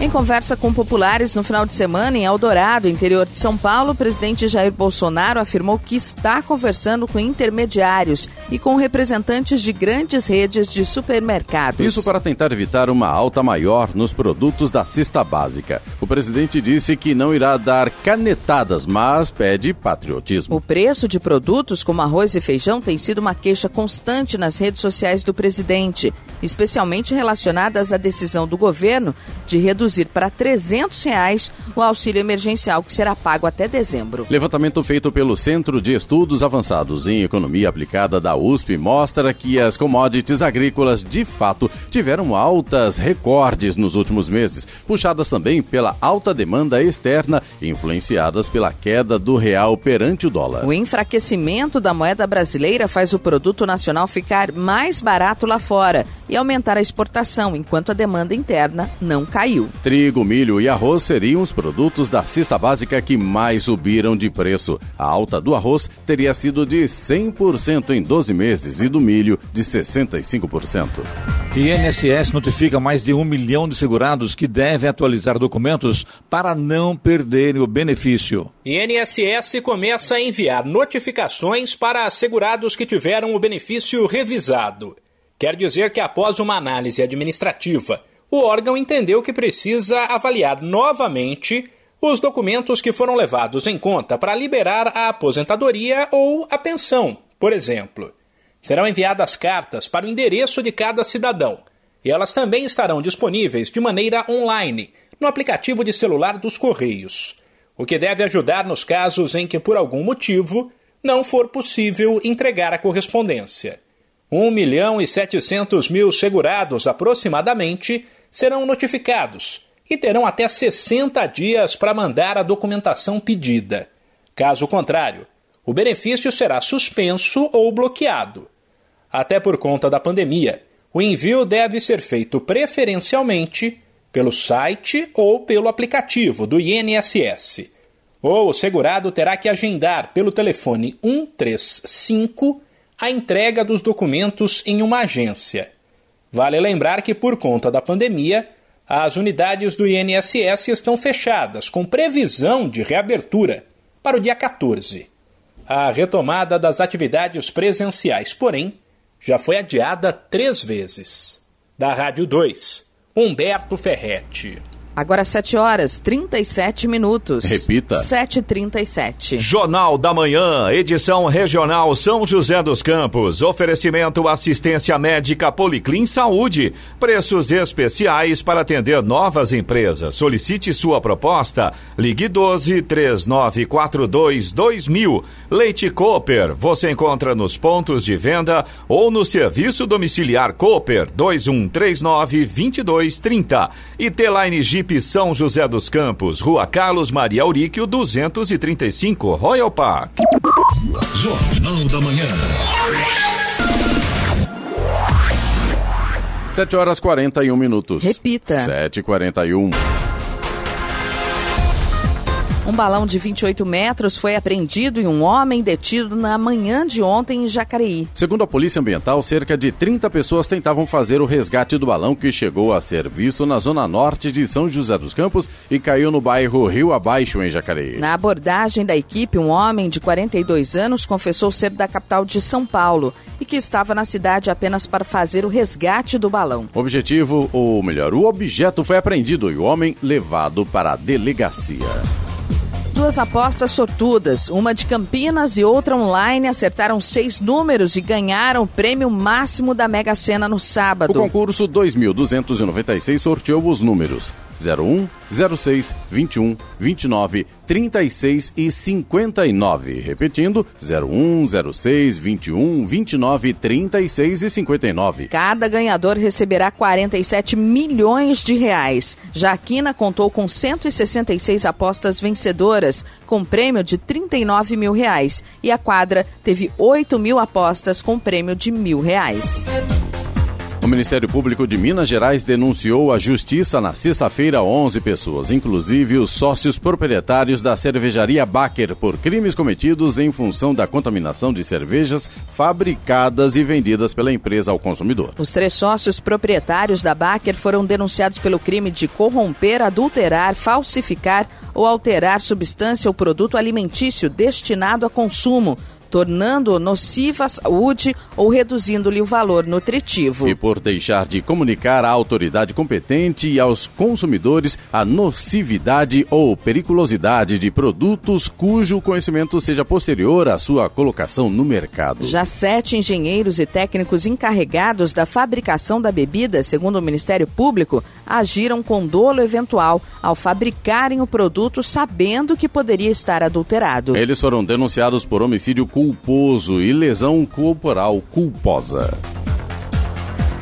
Em conversa com populares no final de semana em Eldorado, interior de São Paulo, o presidente Jair Bolsonaro afirmou que está conversando com intermediários e com representantes de grandes redes de supermercados. Isso para tentar evitar uma alta maior nos produtos da cesta básica. O presidente disse que não irá dar canetadas, mas pede patriotismo. O preço de produtos como arroz e feijão tem sido uma queixa constante nas redes sociais do presidente, especialmente relacionadas à decisão do governo de reduzir para trezentos reais o auxílio emergencial que será pago até dezembro. Levantamento feito pelo Centro de Estudos Avançados em Economia Aplicada da U S P mostra que as commodities agrícolas de fato tiveram altas recordes nos últimos meses, puxadas também pela alta demanda externa e influenciadas pela queda do real perante o dólar. O enfraquecimento da moeda brasileira faz o produto nacional ficar mais barato lá fora e aumentar a exportação, enquanto a demanda interna não caiu. Trigo, milho e arroz seriam os produtos da cesta básica que mais subiram de preço. A alta do arroz teria sido de cem por cento em doze meses e do milho de sessenta e cinco por cento. I N S S notifica mais de um milhão de segurados que devem atualizar documentos para não perderem o benefício. I N S S começa a enviar notificações para segurados que tiveram o benefício revisado. Quer dizer que após uma análise administrativa, o órgão entendeu que precisa avaliar novamente os documentos que foram levados em conta para liberar a aposentadoria ou a pensão, por exemplo. Serão enviadas cartas para o endereço de cada cidadão, e elas também estarão disponíveis de maneira online, no aplicativo de celular dos Correios, o que deve ajudar nos casos em que, por algum motivo, não for possível entregar a correspondência. um milhão e setecentos mil segurados, aproximadamente, serão notificados e terão até sessenta dias para mandar a documentação pedida. Caso contrário, o benefício será suspenso ou bloqueado. Até por conta da pandemia, o envio deve ser feito preferencialmente pelo site ou pelo aplicativo do I N S S. Ou o segurado terá que agendar pelo telefone um três cinco a entrega dos documentos em uma agência. Vale lembrar que, por conta da pandemia, as unidades do I N S S estão fechadas, com previsão de reabertura para o dia quatorze. A retomada das atividades presenciais, porém, já foi adiada três vezes. Da Rádio dois, Humberto Ferretti. Agora sete horas, trinta e sete minutos. Repita. sete e trinta e sete. Jornal da Manhã, edição regional São José dos Campos. Oferecimento assistência médica Policlin Saúde. Preços especiais para atender novas empresas. Solicite sua proposta. Ligue doze, três nove quatro dois, dois mil. Leite Cooper. Você encontra nos pontos de venda ou no serviço domiciliar Cooper dois um três nove, dois dois três zero. E T-Line Jeep São José dos Campos, Rua Carlos Maria Auríquio, duzentos e trinta e cinco, Royal Park. Jornal da Manhã. sete horas e quarenta e um minutos. Repita. sete e quarenta e um. Um balão de vinte e oito metros foi apreendido e um homem detido na manhã de ontem em Jacareí. Segundo a Polícia Ambiental, cerca de trinta pessoas tentavam fazer o resgate do balão que chegou a ser visto na zona norte de São José dos Campos e caiu no bairro Rio Abaixo, em Jacareí. Na abordagem da equipe, um homem de quarenta e dois anos confessou ser da capital de São Paulo e que estava na cidade apenas para fazer o resgate do balão. O objetivo, ou melhor, o objeto foi apreendido e o homem levado para a delegacia. Duas apostas sortudas, uma de Campinas e outra online, acertaram seis números e ganharam o prêmio máximo da Mega Sena no sábado. O concurso dois mil duzentos e noventa e seis sorteou os números zero um, zero seis, vinte e um, vinte e nove, trinta e seis e cinquenta e nove. Repetindo, zero um, zero seis, vinte e um, vinte e nove, trinta e seis e cinquenta e nove. Cada ganhador receberá quarenta e sete milhões de reais. Jaquina contou com cento e sessenta e seis apostas vencedoras, com prêmio de trinta e nove mil reais. E a quadra teve oito mil apostas com prêmio de mil reais. O Ministério Público de Minas Gerais denunciou à Justiça na sexta-feira onze pessoas, inclusive os sócios proprietários da cervejaria Baker, por crimes cometidos em função da contaminação de cervejas fabricadas e vendidas pela empresa ao consumidor. Os três sócios proprietários da Baker foram denunciados pelo crime de corromper, adulterar, falsificar ou alterar substância ou produto alimentício destinado a consumo, tornando-o nocivo à saúde ou reduzindo-lhe o valor nutritivo. E por deixar de comunicar à autoridade competente e aos consumidores a nocividade ou periculosidade de produtos cujo conhecimento seja posterior à sua colocação no mercado. Já sete engenheiros e técnicos encarregados da fabricação da bebida, segundo o Ministério Público, agiram com dolo eventual ao fabricarem o produto sabendo que poderia estar adulterado. Eles foram denunciados por homicídio culposo e lesão corporal culposa.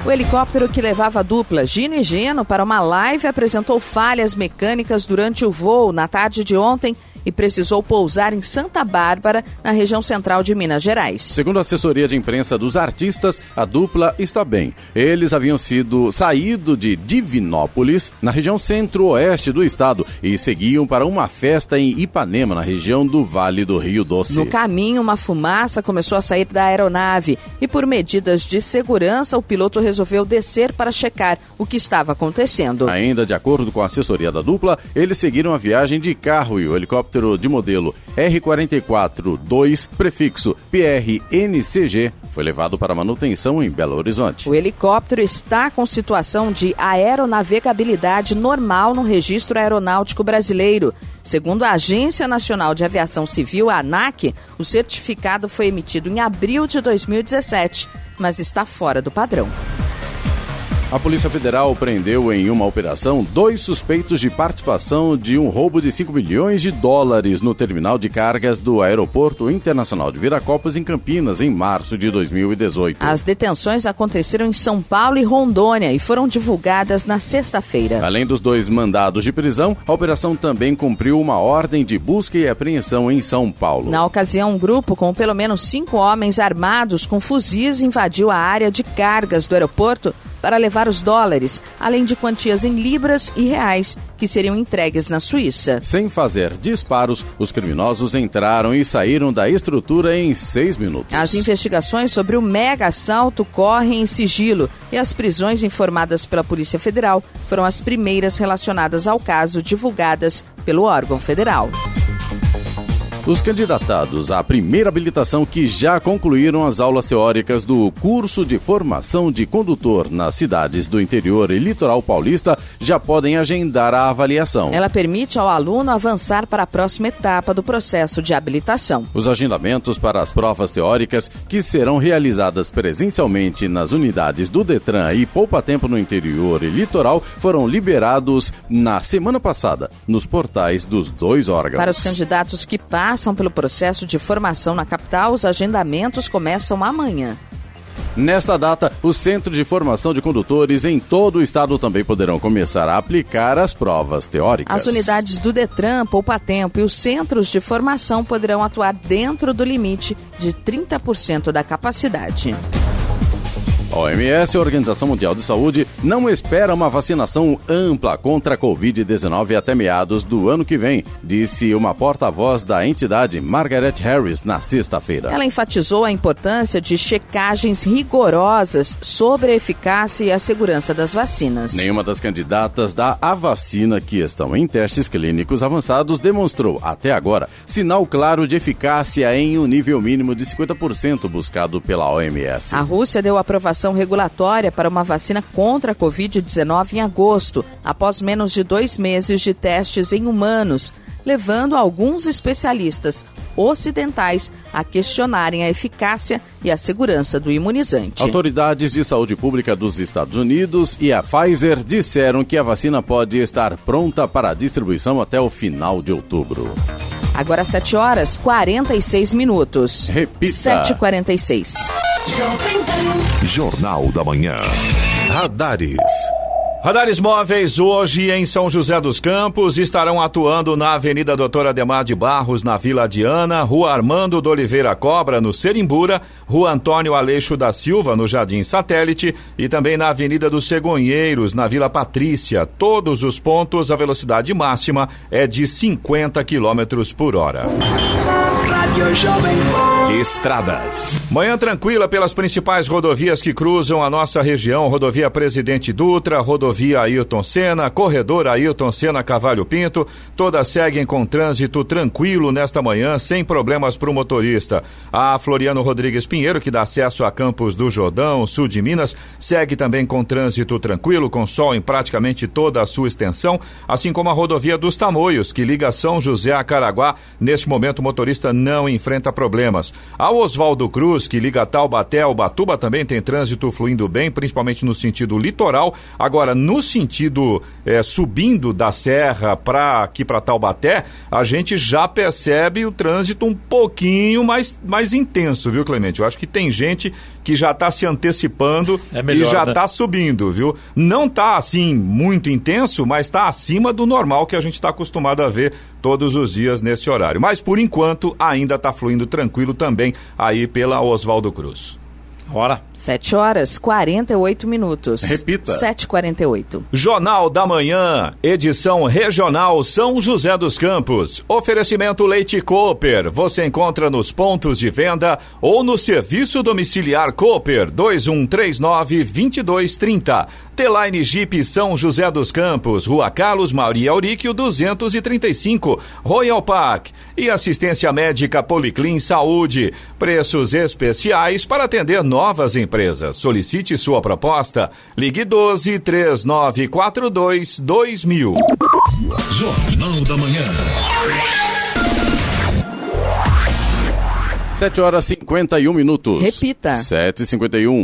O helicóptero que levava a dupla Gino e Geno para uma live apresentou falhas mecânicas durante o voo na tarde de ontem e precisou pousar em Santa Bárbara, na região central de Minas Gerais. Segundo a assessoria de imprensa dos artistas, a dupla está bem. Eles haviam sido saído de Divinópolis, na região centro-oeste do estado, e seguiam para uma festa em Ipanema, na região do Vale do Rio Doce. No caminho, uma fumaça começou a sair da aeronave e, por medidas de segurança, o piloto resolveu descer para checar o que estava acontecendo. Ainda de acordo com a assessoria da dupla, eles seguiram a viagem de carro e o helicóptero de modelo R quatro quatro dois, prefixo P R N C G, foi levado para manutenção em Belo Horizonte. O helicóptero está com situação de aeronavegabilidade normal no Registro Aeronáutico Brasileiro. Segundo a Agência Nacional de Aviação Civil, a ANAC, o certificado foi emitido em abril de dois mil e dezessete, mas está fora do padrão. A Polícia Federal prendeu em uma operação dois suspeitos de participação de um roubo de cinco milhões de dólares no terminal de cargas do Aeroporto Internacional de Viracopos, em Campinas, em março de dois mil e dezoito. As detenções aconteceram em São Paulo e Rondônia e foram divulgadas na sexta-feira. Além dos dois mandados de prisão, a operação também cumpriu uma ordem de busca e apreensão em São Paulo. Na ocasião, um grupo com pelo menos cinco homens armados com fuzis invadiu a área de cargas do aeroporto para levar os dólares, além de quantias em libras e reais, que seriam entregues na Suíça. Sem fazer disparos, os criminosos entraram e saíram da estrutura em seis minutos. As investigações sobre o mega assalto correm em sigilo e as prisões informadas pela Polícia Federal foram as primeiras relacionadas ao caso divulgadas pelo órgão federal. Os candidatados à primeira habilitação que já concluíram as aulas teóricas do curso de formação de condutor nas cidades do interior e litoral paulista já podem agendar a avaliação. Ela permite ao aluno avançar para a próxima etapa do processo de habilitação. Os agendamentos para as provas teóricas, que serão realizadas presencialmente nas unidades do Detran e Poupatempo no interior e litoral, foram liberados na semana passada nos portais dos dois órgãos. Para os candidatos que passam Passam pelo processo de formação na capital, os agendamentos começam amanhã. Nesta data, o Centro de Formação de Condutores em todo o estado também poderão começar a aplicar as provas teóricas. As unidades do Detran, Poupatempo e os centros de formação poderão atuar dentro do limite de trinta por cento da capacidade. A O M S, a Organização Mundial de Saúde, não espera uma vacinação ampla contra a covid dezenove até meados do ano que vem, disse uma porta-voz da entidade, Margaret Harris, na sexta-feira. Ela enfatizou a importância de checagens rigorosas sobre a eficácia e a segurança das vacinas. Nenhuma das candidatas da a vacina que estão em testes clínicos avançados demonstrou, até agora, sinal claro de eficácia em um nível mínimo de cinquenta por cento buscado pela O M S. A Rússia deu aprovação regulatória para uma vacina contra a covid dezenove em agosto, após menos de dois meses de testes em humanos, levando alguns especialistas ocidentais a questionarem a eficácia e a segurança do imunizante. Autoridades de saúde pública dos Estados Unidos e a Pfizer disseram que a vacina pode estar pronta para distribuição até o final de outubro. Agora sete horas e quarenta e seis minutos. Repita. sete e quarenta e seis. Jornal da Manhã. Radares. Radares móveis hoje em São José dos Campos estarão atuando na Avenida Doutor Ademar de Barros, na Vila Diana, Rua Armando de Oliveira Cobra, no Serimbura, Rua Antônio Aleixo da Silva, no Jardim Satélite, e também na Avenida dos Cegonheiros, na Vila Patrícia. Todos os pontos, a velocidade máxima é de cinquenta quilômetros por hora. Estradas. Manhã tranquila pelas principais rodovias que cruzam a nossa região: rodovia Presidente Dutra, rodovia Ailton Senna, corredor Ailton Senna Cavalho Pinto. Todas seguem com trânsito tranquilo nesta manhã, sem problemas para o motorista. A Floriano Rodrigues Pinheiro, que dá acesso a Campos do Jordão, sul de Minas, segue também com trânsito tranquilo, com sol em praticamente toda a sua extensão, assim como a rodovia dos Tamoios, que liga São José a Caraguá. Neste momento, o motorista não enfrenta problemas. A Oswaldo Cruz, que liga Taubaté ao Batuba, também tem trânsito fluindo bem, principalmente no sentido litoral. Agora, no sentido é, subindo da serra para aqui para Taubaté, a gente já percebe o trânsito um pouquinho mais, mais intenso, viu, Clemente? Eu acho que tem gente que já está se antecipando é melhor, e já está, né, subindo, viu? Não está assim muito intenso, mas está acima do normal que a gente está acostumado a ver todos os dias nesse horário. Mas, por enquanto, ainda está fluindo tranquilo também aí pela Oswaldo Cruz. Hora. sete horas e quarenta e oito minutos. Repita. sete e quarenta e oito. Jornal da Manhã, edição regional São José dos Campos. Oferecimento Leite Cooper. Você encontra nos pontos de venda ou no serviço domiciliar Cooper dois um três nove, dois dois três zero. T-Line Jeep São José dos Campos, Rua Carlos Maria Auríquio duzentos e trinta e cinco, Royal Park. E assistência médica Policlin Saúde. Preços especiais para atender novas empresas. Solicite sua proposta. Ligue doze, três nove quatro dois, dois mil. Jornal da Manhã. sete horas e cinquenta e um minutos. Repita. sete e cinquenta e um.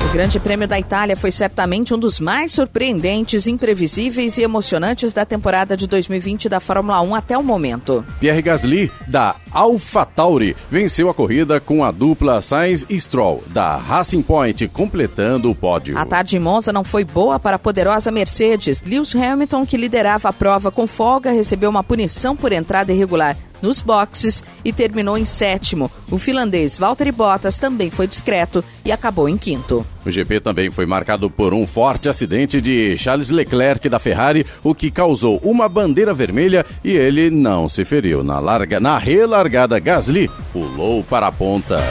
O Grande Prêmio da Itália foi certamente um dos mais surpreendentes, imprevisíveis e emocionantes da temporada de dois mil e vinte da Fórmula um até o momento. Pierre Gasly, da AlphaTauri, venceu a corrida com a dupla Sainz e Stroll, da Racing Point, completando o pódio. A tarde em Monza não foi boa para a poderosa Mercedes. Lewis Hamilton, que liderava a prova com folga, recebeu uma punição por entrada irregular nos boxes e terminou em sétimo. O finlandês Valtteri Bottas também foi discreto e acabou em quinto. O G P também foi marcado por um forte acidente de Charles Leclerc da Ferrari, o que causou uma bandeira vermelha e ele não se feriu. Na larga, na relargada, Gasly pulou para a ponta.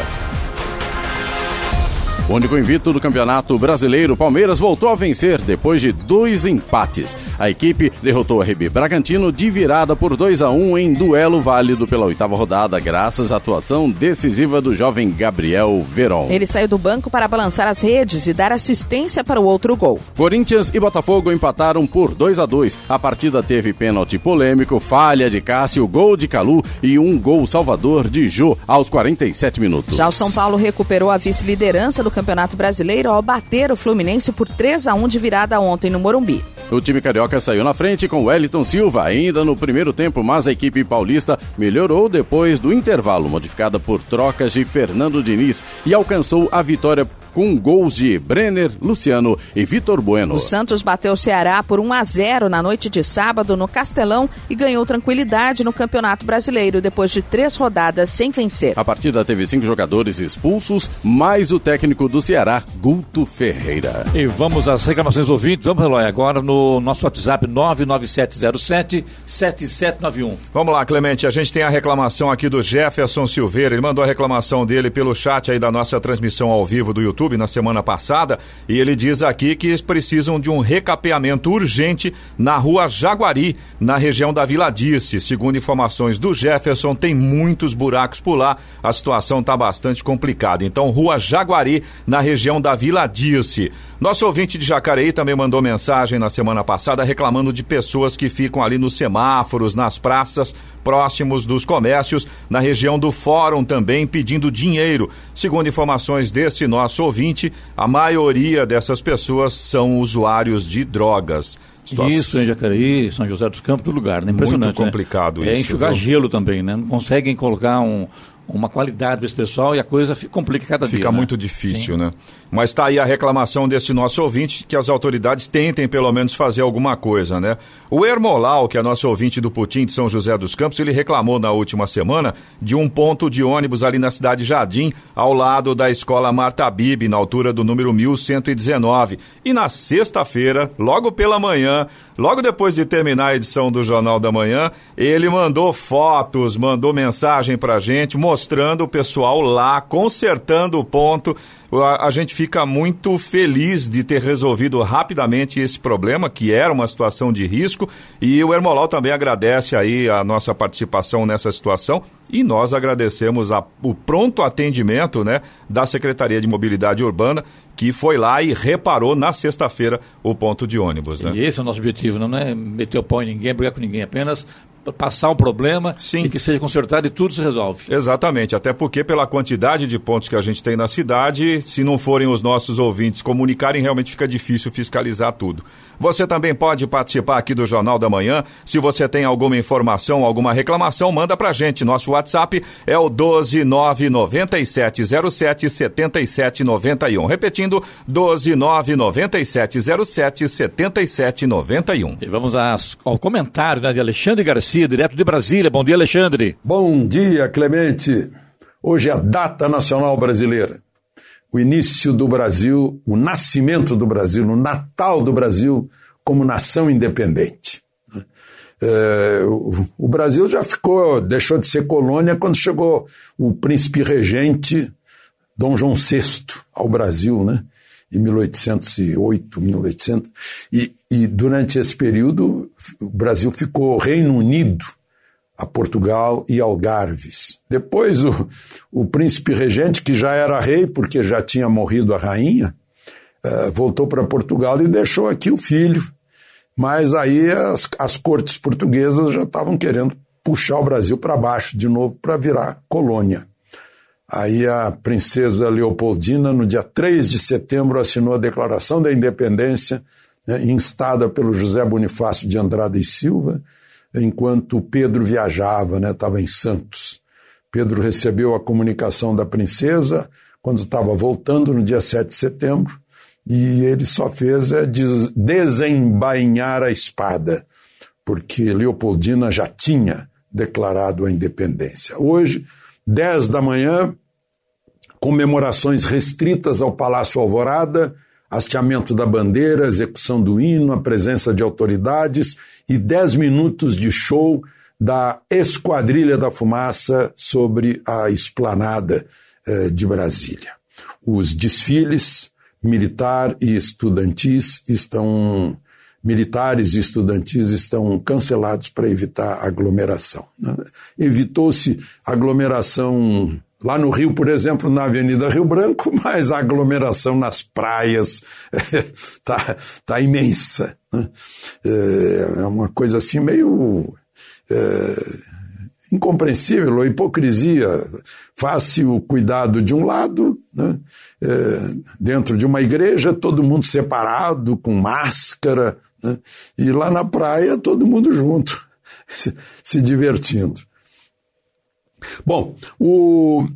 O único invicto do Campeonato Brasileiro, Palmeiras voltou a vencer depois de dois empates. A equipe derrotou a R B Bragantino de virada por dois a um em duelo válido pela oitava rodada, graças à atuação decisiva do jovem Gabriel Veron. Ele saiu do banco para balançar as redes e dar assistência para o outro gol. Corinthians e Botafogo empataram por dois a dois. A partida teve pênalti polêmico, falha de Cássio, gol de Calu e um gol salvador de Jô aos quarenta e sete minutos. Já o São Paulo recuperou a vice-liderança do Campeonato Brasileiro ao bater o Fluminense por três a um de virada ontem no Morumbi. O time carioca saiu na frente com Wellington Silva ainda no primeiro tempo, mas a equipe paulista melhorou depois do intervalo, modificada por trocas de Fernando Diniz, e alcançou a vitória com gols de Brenner, Luciano e Vitor Bueno. O Santos bateu o Ceará por um a zero na noite de sábado no Castelão e ganhou tranquilidade no Campeonato Brasileiro depois de três rodadas sem vencer. A partida teve cinco jogadores expulsos, mais o técnico do Ceará, Guto Ferreira. E vamos às reclamações ouvintes. Vamos, Eloy, agora no nosso WhatsApp nove nove sete zero sete sete sete nove um. Vamos lá, Clemente. A gente tem a reclamação aqui do Jefferson Silveira. Ele mandou a reclamação dele pelo chat aí da nossa transmissão ao vivo do YouTube na semana passada, e ele diz aqui que eles precisam de um recapeamento urgente na Rua Jaguari, na região da Vila Dirce. Segundo informações do Jefferson, tem muitos buracos por lá, a situação está bastante complicada. Então, Rua Jaguari, na região da Vila Dirce. Nosso ouvinte de Jacareí também mandou mensagem na semana passada reclamando de pessoas que ficam ali nos semáforos, nas praças, próximos dos comércios, na região do Fórum também, pedindo dinheiro. Segundo informações desse nosso ouvinte, a maioria dessas pessoas são usuários de drogas. Situação... Isso, em Jacareí, São José dos Campos, todo lugar, né? Impressionante. Muito complicado, né? Isso. É enxugar viu? gelo também, né? Não conseguem colocar um... uma qualidade para esse pessoal e a coisa fica, complica cada fica dia. Fica muito né? difícil, Sim. né? Mas está aí a reclamação desse nosso ouvinte, que as autoridades tentem pelo menos fazer alguma coisa, né? O Hermolau, que é nosso ouvinte do Putim de São José dos Campos, ele reclamou na última semana de um ponto de ônibus ali na cidade Jardim, ao lado da escola Marta Bibi, na altura do número mil cento e dezenove. E na sexta-feira, logo pela manhã, logo depois de terminar a edição do Jornal da Manhã, ele mandou fotos, mandou mensagem pra gente, mostrando mostrando o pessoal lá, consertando o ponto. A, a gente fica muito feliz de ter resolvido rapidamente esse problema, que era uma situação de risco, e o Hermolau também agradece aí a nossa participação nessa situação, e nós agradecemos a, o pronto atendimento, né, da Secretaria de Mobilidade Urbana, que foi lá e reparou na sexta-feira o ponto de ônibus, né? E esse é o nosso objetivo, não é meter o pau em ninguém, brigar com ninguém, apenas passar o problema Sim. e que seja consertado e tudo se resolve. Exatamente, até porque pela quantidade de pontos que a gente tem na cidade, se não forem os nossos ouvintes comunicarem, realmente fica difícil fiscalizar tudo. Você também pode participar aqui do Jornal da Manhã. Se você tem alguma informação, alguma reclamação, manda pra gente. Nosso WhatsApp é o um dois nove nove sete zero sete sete sete nove um. Repetindo, um dois nove nove sete zero sete sete sete nove um. E vamos ao comentário, né, de Alexandre Garcia, direto de Brasília. Bom dia, Alexandre. Bom dia, Clemente. Hoje é a data nacional brasileira. O início do Brasil, o nascimento do Brasil, o Natal do Brasil como nação independente. É, o, o Brasil já ficou, deixou de ser colônia quando chegou o príncipe regente Dom João sexto ao Brasil, né? Em mil oitocentos e oito, mil e oitocentos. E, e durante esse período o Brasil ficou Reino Unido a Portugal e Algarves. Depois o, o príncipe regente, que já era rei porque já tinha morrido a rainha, eh, voltou para Portugal e deixou aqui o filho. Mas aí as, as cortes portuguesas já estavam querendo puxar o Brasil para baixo de novo para virar colônia. Aí a princesa Leopoldina, no dia três de setembro, assinou a Declaração da Independência, né, instada pelo José Bonifácio de Andrada e Silva, enquanto Pedro viajava, né, estava em Santos. Pedro recebeu a comunicação da princesa quando estava voltando no dia sete de setembro, e ele só fez é des- desembainhar a espada, porque Leopoldina já tinha declarado a independência. Hoje, dez da manhã, comemorações restritas ao Palácio Alvorada, hasteamento da bandeira, execução do hino, a presença de autoridades e dez minutos de show da Esquadrilha da Fumaça sobre a Esplanada eh, de Brasília. Os desfiles militar e estudantis estão, militares e estudantis estão cancelados para evitar aglomeração, né? Evitou-se aglomeração lá no Rio, por exemplo, na Avenida Rio Branco, mas a aglomeração nas praias está tá imensa, né? É uma coisa assim meio é, incompreensível, a hipocrisia. Faz-se o cuidado de um lado, né? É, dentro de uma igreja, todo mundo separado, com máscara, né? E lá na praia, todo mundo junto, se, se divertindo. Bom, o,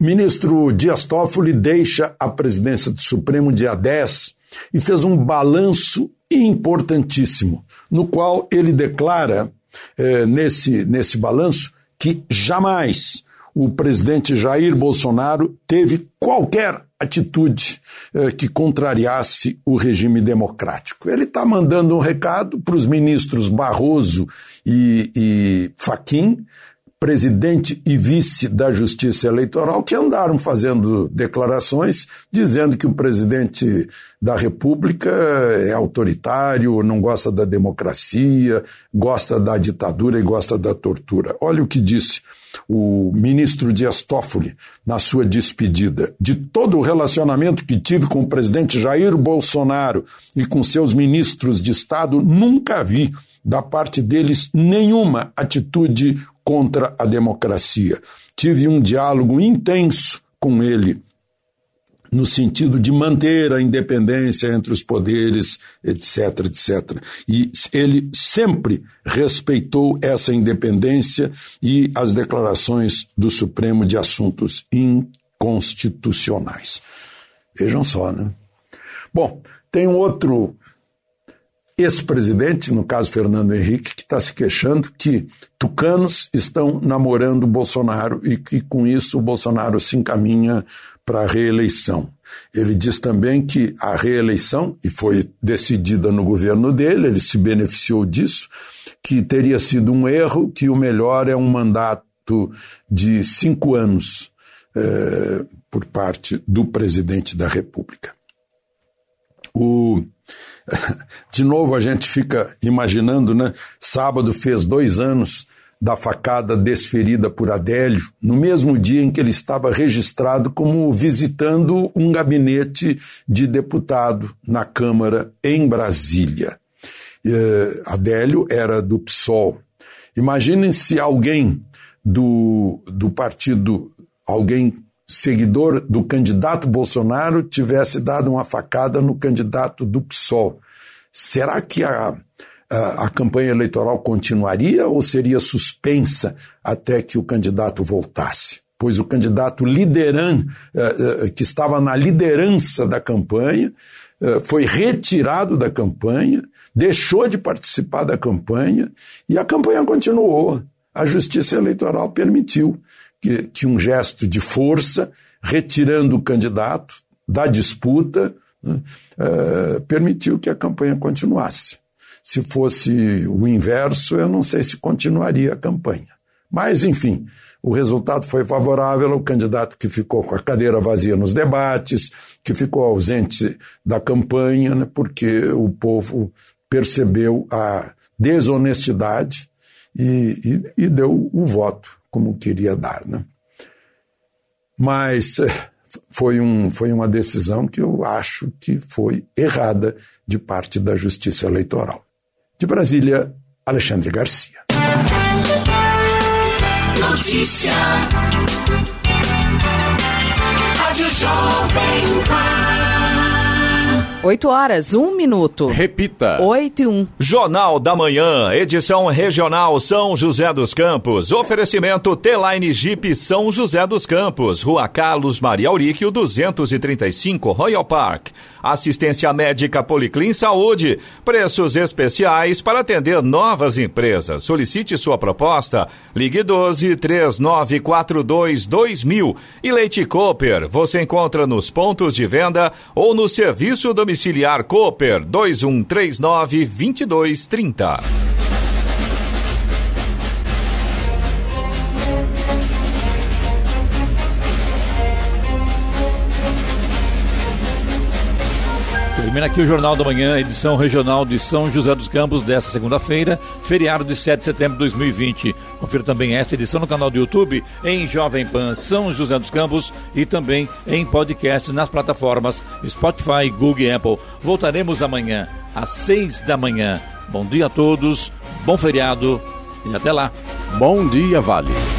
Ministro Dias Toffoli deixa a presidência do Supremo dia dez e fez um balanço importantíssimo, no qual ele declara, eh, nesse, nesse balanço, que jamais o presidente Jair Bolsonaro teve qualquer atitude eh, que contrariasse o regime democrático. Ele está mandando um recado para os ministros Barroso e, e Fachin, presidente e vice da Justiça Eleitoral, que andaram fazendo declarações dizendo que o presidente da República é autoritário, não gosta da democracia, gosta da ditadura e gosta da tortura. Olha o que disse o ministro Dias Toffoli na sua despedida: de todo o relacionamento que tive com o presidente Jair Bolsonaro e com seus ministros de Estado, nunca vi da parte deles nenhuma atitude contra a democracia. Tive um diálogo intenso com ele, no sentido de manter a independência entre os poderes, etc, etcétera. E ele sempre respeitou essa independência e as declarações do Supremo de assuntos inconstitucionais. Vejam só, né? Bom, tem um outro ex-presidente, no caso Fernando Henrique, que está se queixando que tucanos estão namorando o Bolsonaro e que com isso o Bolsonaro se encaminha para a reeleição. Ele diz também que a reeleição, e foi decidida no governo dele, ele se beneficiou disso, que teria sido um erro, que o melhor é um mandato de cinco anos eh, por parte do presidente da República. O... De novo a gente fica imaginando, né? Sábado fez dois anos da facada desferida por Adélio, no mesmo dia em que ele estava registrado como visitando um gabinete de deputado na Câmara em Brasília. Eh, Adélio era do P SOL. Imaginem se alguém do, do partido, alguém seguidor do candidato Bolsonaro tivesse dado uma facada no candidato do P SOL. Será que a, a, a campanha eleitoral continuaria ou seria suspensa até que o candidato voltasse? Pois o candidato lideran, eh, eh, que estava na liderança da campanha, eh, foi retirado da campanha, deixou de participar da campanha e a campanha continuou. A Justiça Eleitoral permitiu Que, que um gesto de força, retirando o candidato da disputa, né, eh, permitiu que a campanha continuasse. Se fosse o inverso, eu não sei se continuaria a campanha. Mas, enfim, o resultado foi favorável ao candidato que ficou com a cadeira vazia nos debates, que ficou ausente da campanha, né, porque o povo percebeu a desonestidade e, e, e deu o voto como queria dar, né? Mas foi, um, foi uma decisão que eu acho que foi errada de parte da Justiça Eleitoral. De Brasília, Alexandre Garcia. Notícia. Rádio Jovem Pan. Oito horas, um minuto. Repita. Oito e um. Jornal da Manhã, edição regional São José dos Campos. Oferecimento T-Line Jeep São José dos Campos. Rua Carlos Maria Auríquio, duzentos e trinta e cinco, Royal Park. Assistência médica Policlin Saúde. Preços especiais para atender novas empresas. Solicite sua proposta. Ligue doze, três nove quatro dois, dois mil. E Leite Cooper. Você encontra nos pontos de venda ou no serviço do domiciliar Cooper, dois um três nove, dois dois três zero. Termina aqui o Jornal da Manhã, edição regional de São José dos Campos, desta segunda-feira, feriado de sete de setembro de dois mil e vinte. Confira também esta edição no canal do YouTube, em Jovem Pan São José dos Campos e também em podcasts nas plataformas Spotify, Google e Apple. Voltaremos amanhã, às seis da manhã. Bom dia a todos, bom feriado e até lá. Bom dia, Vale.